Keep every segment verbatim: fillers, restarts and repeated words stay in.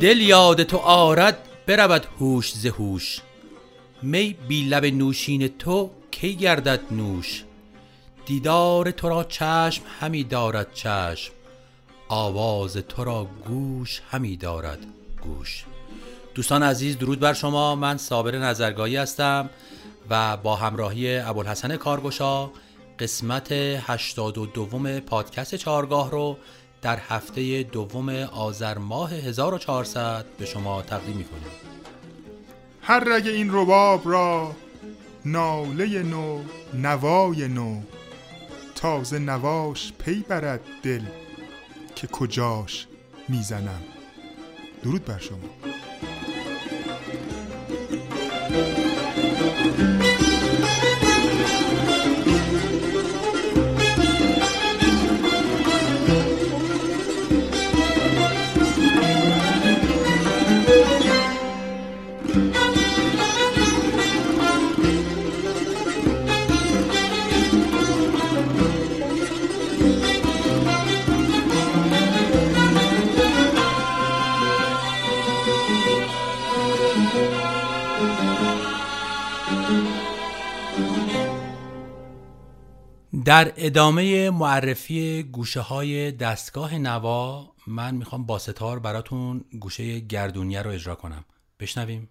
دل یاد تو آرد برود هوش ز هوش، می بی لب نوشین تو کی گردد نوش. دیدار تو را چشم همی دارد چشم، آواز تو را گوش همی دارد گوش. دوستان عزیز درود بر شما، من صابر نظرگاهی هستم و با همراهی ابوالحسن کارگوشا قسمت هشتاد و دوم پادکست چهارگاه رو در هفته دوم آذر ماه هزار و چهارصد به شما تقدیم می‌کنیم. هر رگ این رباب را ناله نو نوای نو، تازه نواش پی برد دل که کجاش میزنم. درود بر شما. در ادامه معرفی گوشه های دستگاه نوا من میخوام با ستار براتون گوشه گردونیه رو اجرا کنم. بشنویم.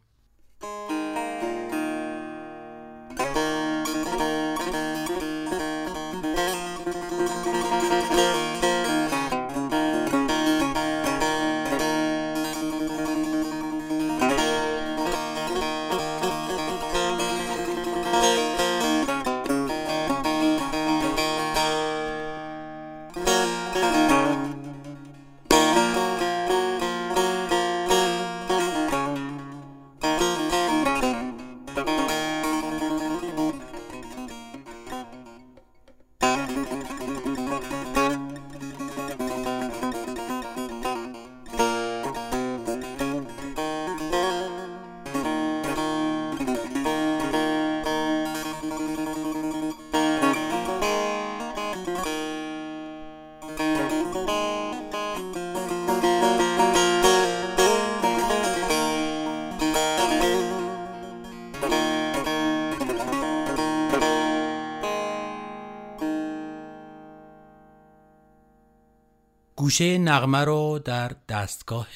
گوشه نغمه رو در دستگاه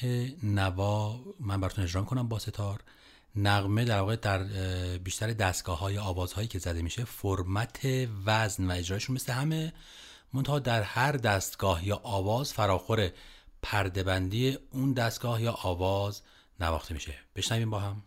نوا من براتون اجرا می‌کنم با ستار. نغمه در واقع در بیشتر دستگاه‌های آوازهایی که زده میشه فرمت وزن و اجرایشون مثل همه، منتها در هر دستگاه یا آواز فراخور پرده‌بندی اون دستگاه یا آواز نواخته میشه. بشنویم با هم.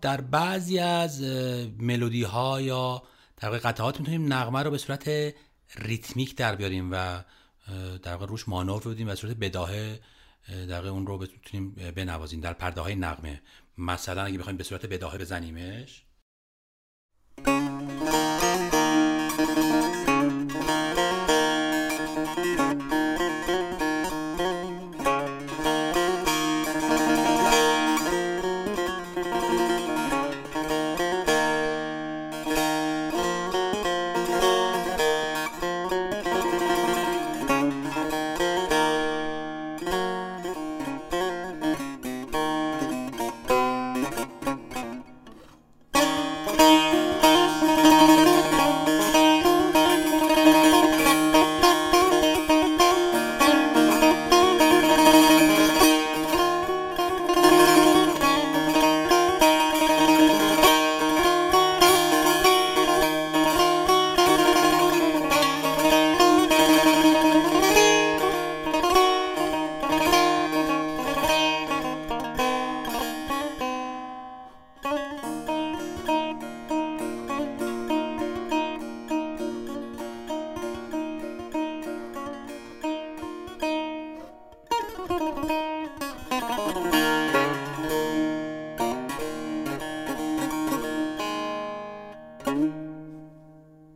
در بعضی از ملودی ها یا در واقع قطعات میتونیم نغمه رو به صورت ریتمیک در بیاریم و در واقع روش مانور بدیم و به صورت بداهه در واقع اون رو بتونیم بنوازیم در پرده های نغمه. مثلا اگه بخوایم به صورت بداهه بزنیمش،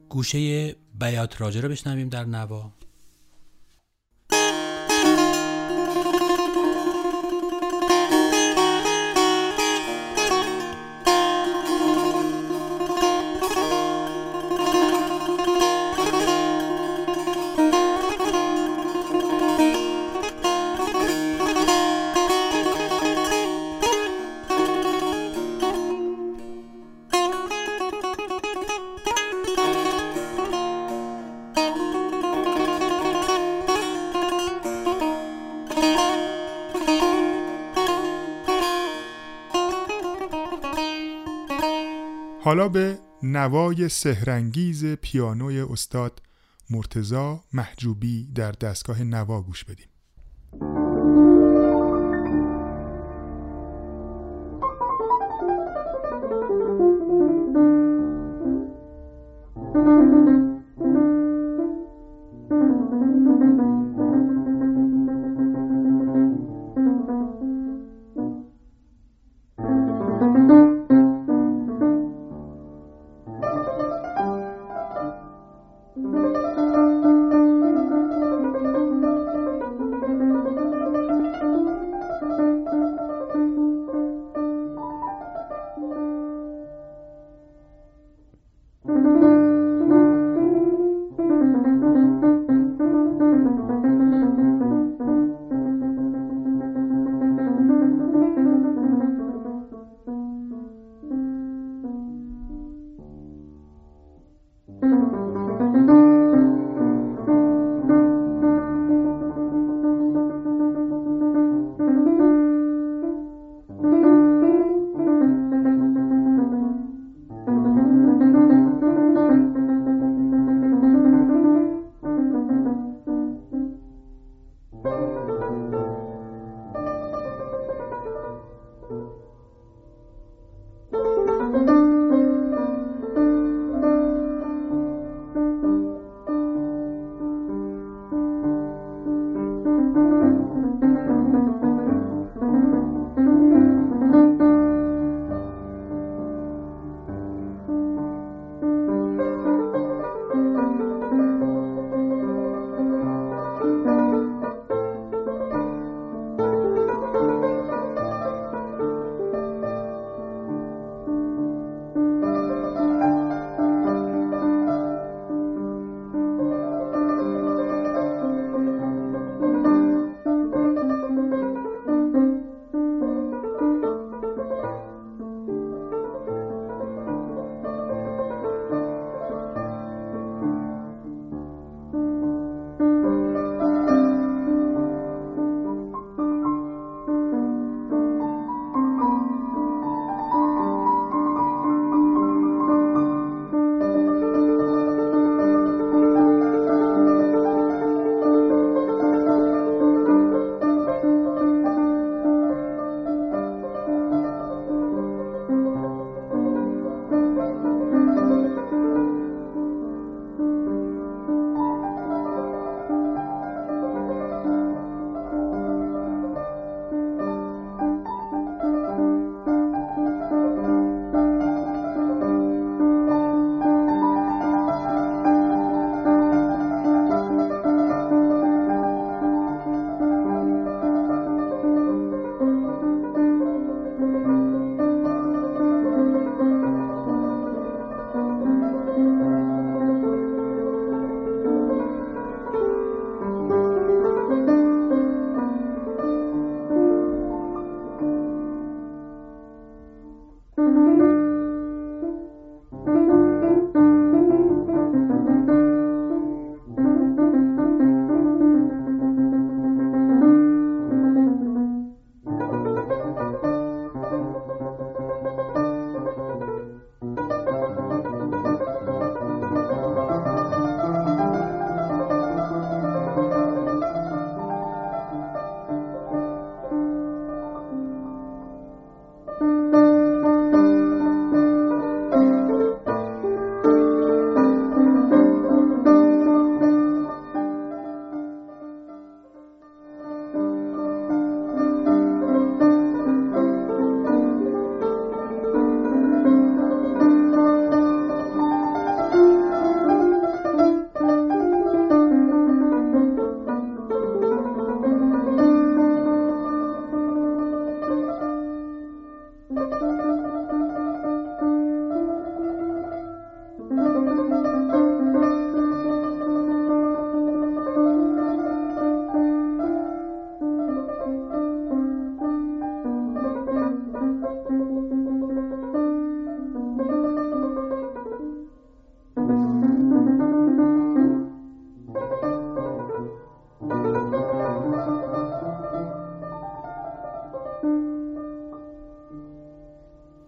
گوشه بیات راجه رو بشنویم در نوا. حالا به نوای سحرانگیز پیانوی استاد مرتضی محجوبی در دستگاه نوا گوش بدیم.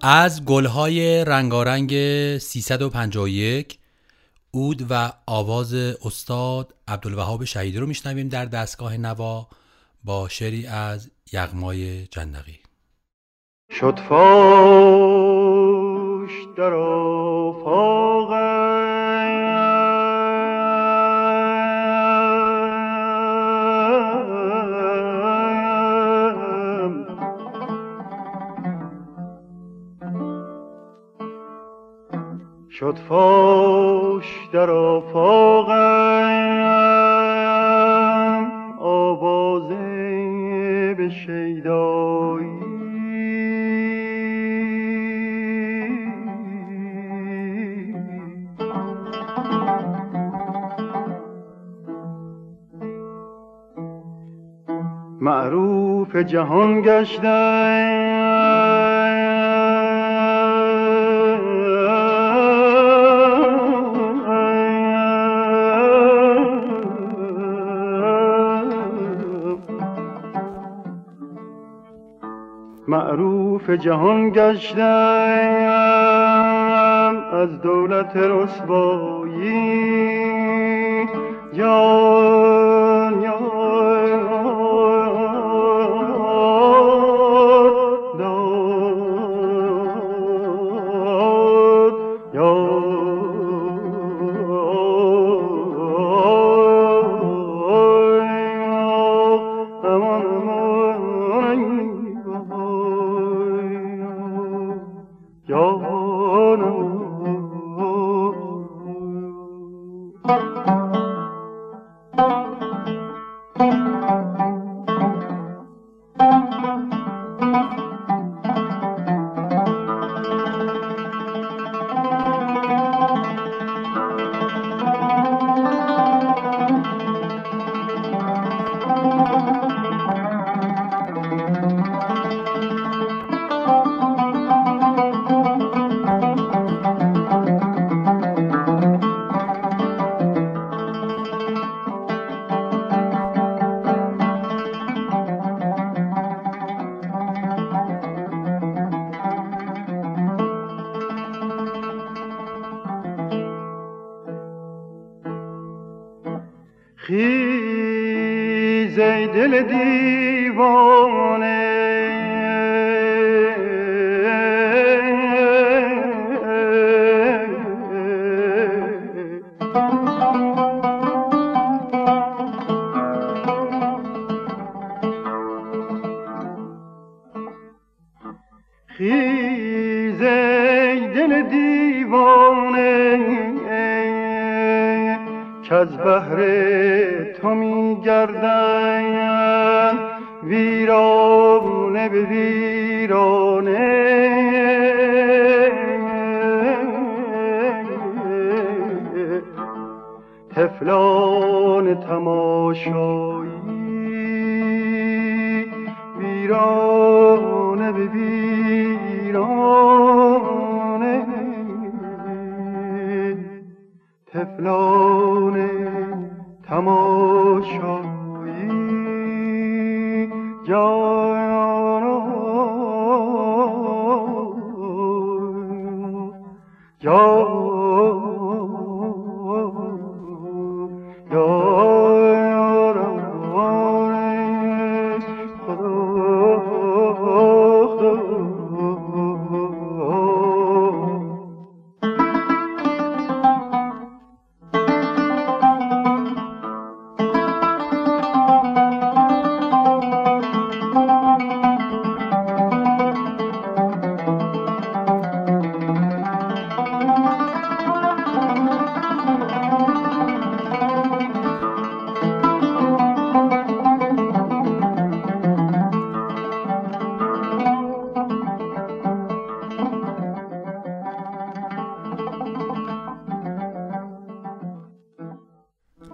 از گلهای رنگارنگ سیصد و پنجاه و یک عود و آواز استاد عبدالوهاب شهیدی رو میشنویم در دستگاه نوا با شعری از یغمای جندقی. شد فاش در آفاق شد فاش در آفاقم آواز به شیدایی معروف جهان گشتم معروف جهان گشتم از دولت رسوایی جان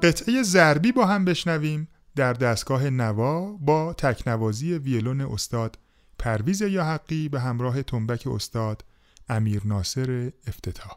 قطعه زربی با هم بشنویم در دستگاه نوا با تکنوازی ویولون استاد پرویز یاحقی به همراه تنبک استاد امیر ناصر افتتاح.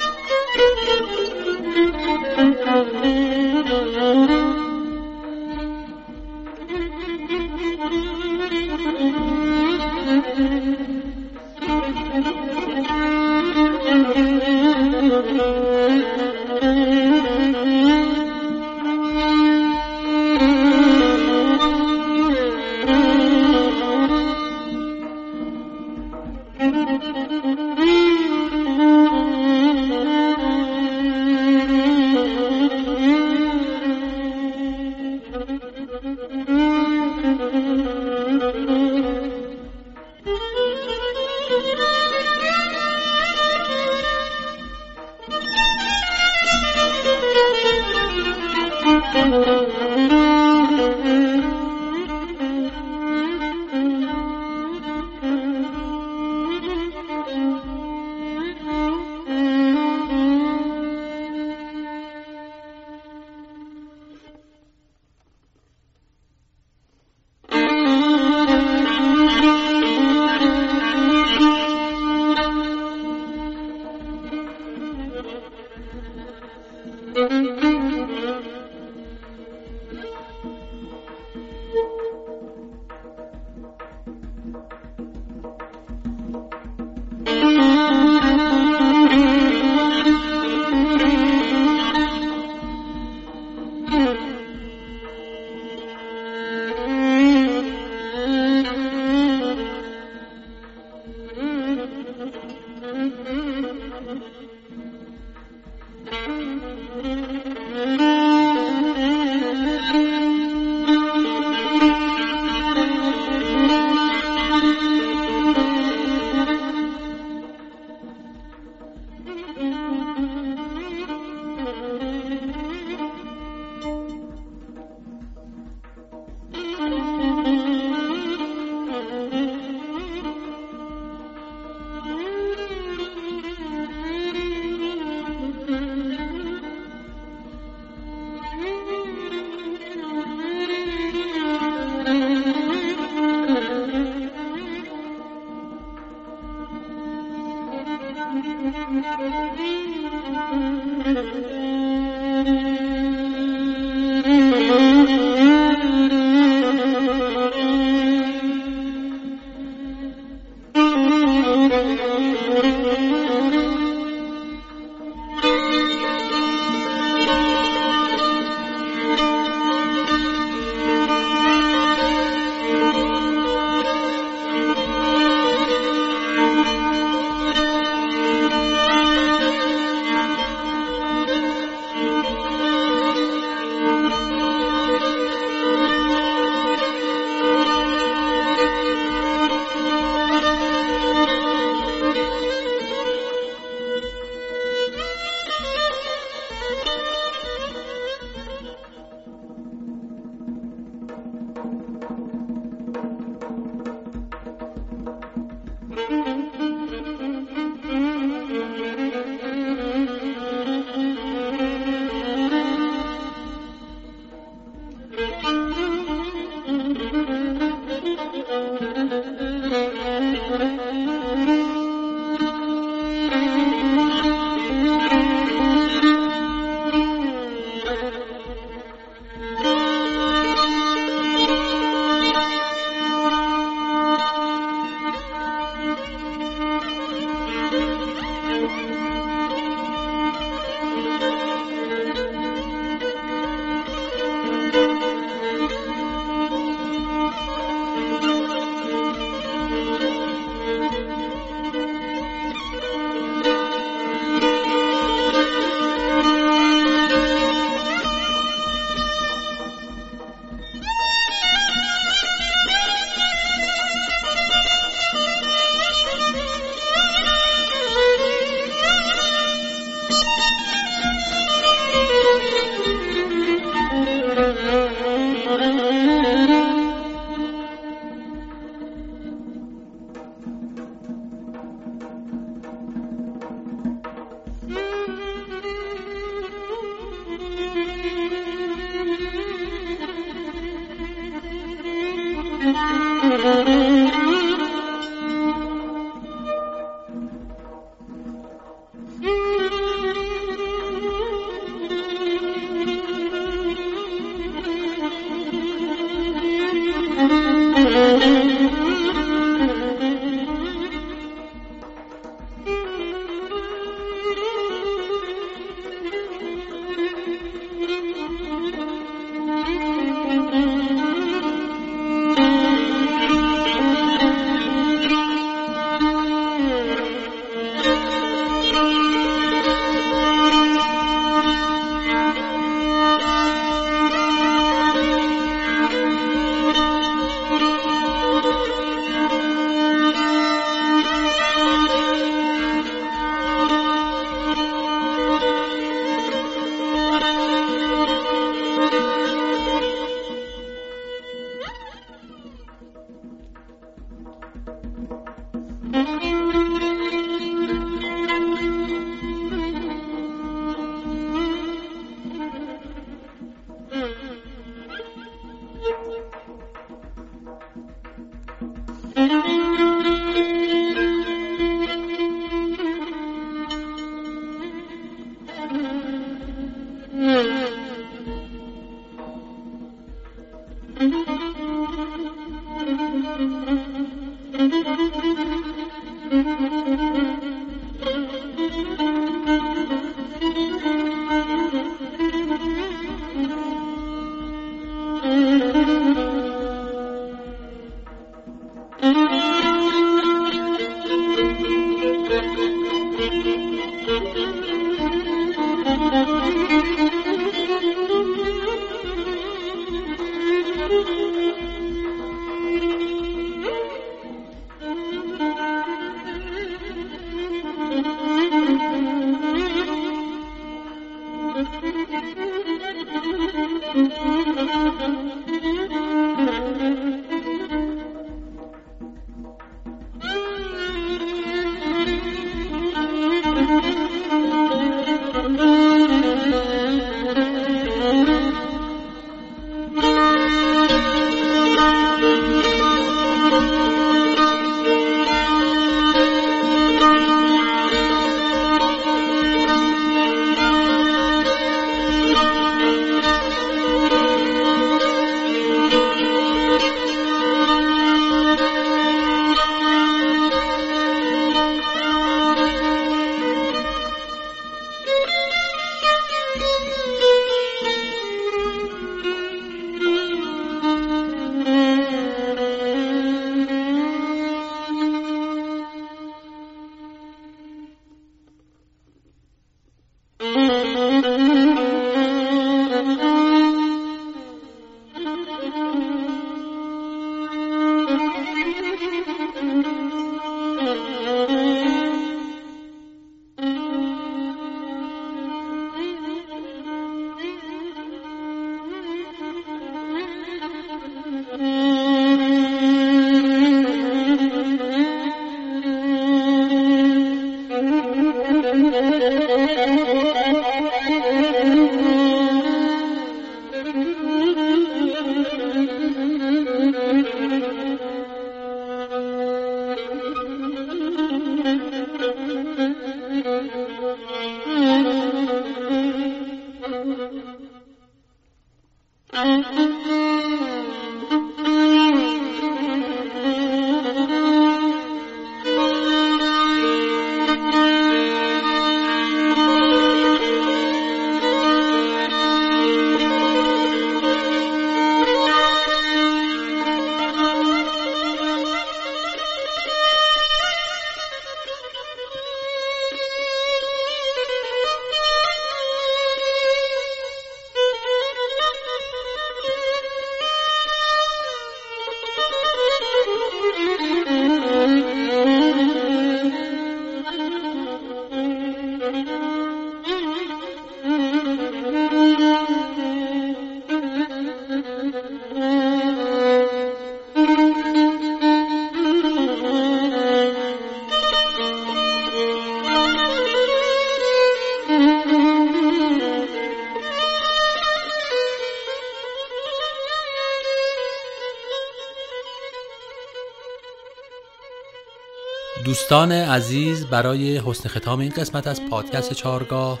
دوستان عزیز، برای حسن ختام این قسمت از پادکست چهارگاه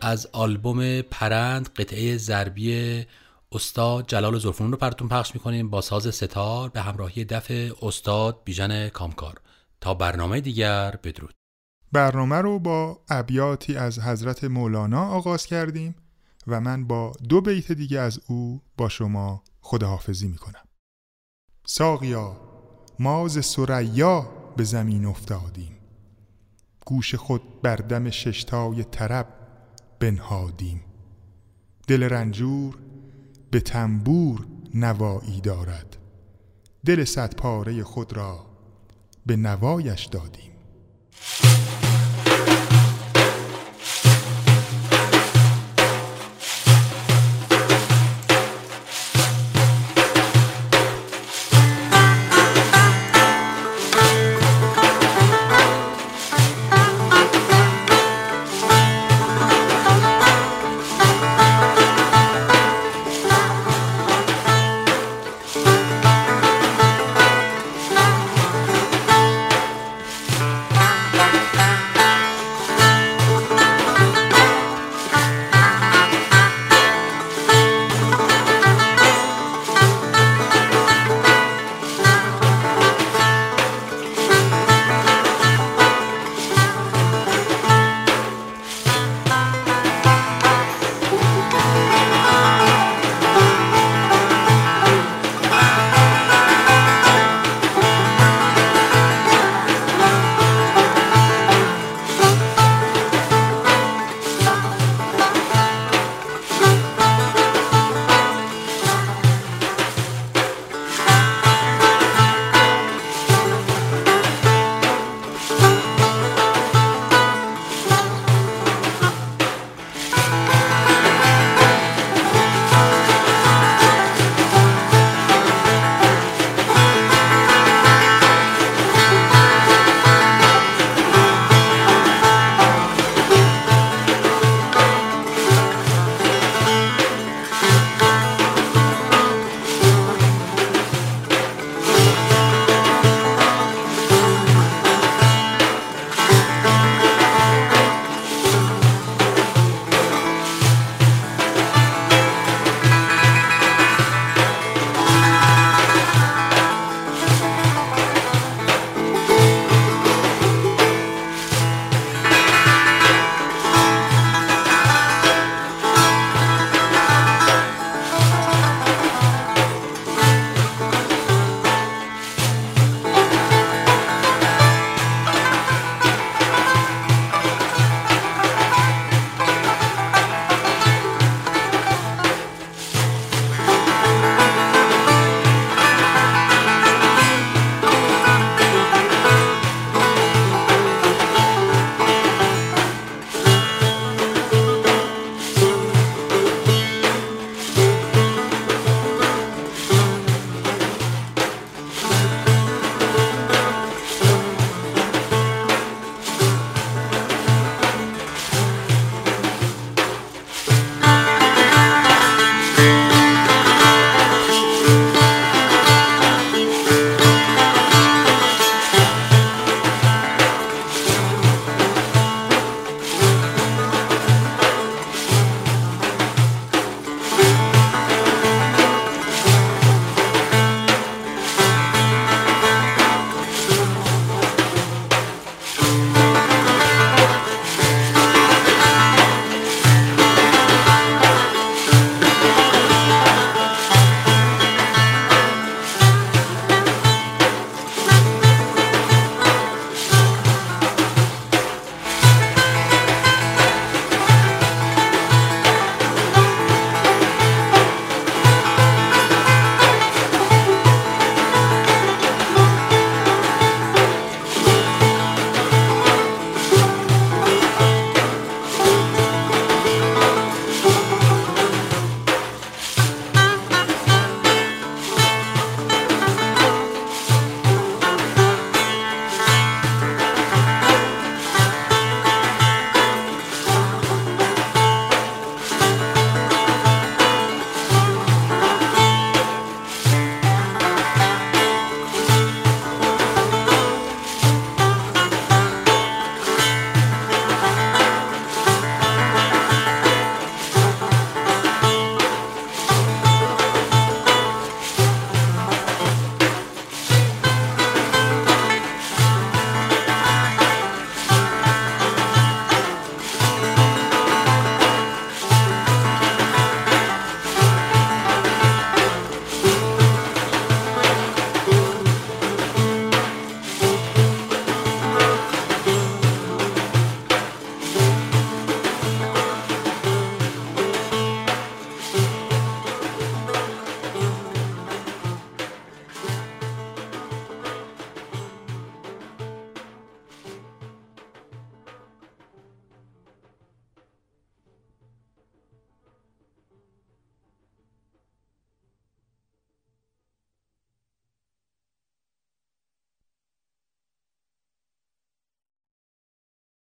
از آلبوم پرند قطعه ضربی استاد جلال زلفنون رو براتون پخش میکنیم با ساز ستار به همراهی دف استاد بیژن کامکار. تا برنامه دیگر، بدرود. برنامه رو با ابیاتی از حضرت مولانا آغاز کردیم و من با دو بیت دیگه از او با شما خداحافظی میکنم. ساقیا ما ز ثریا به زمین افتادیم، گوش خود بر دم ششتای طرب بنهادیم. دل رنجور به تنبور نوایی دارد، دل صد پاره خود را به نوایش دادیم.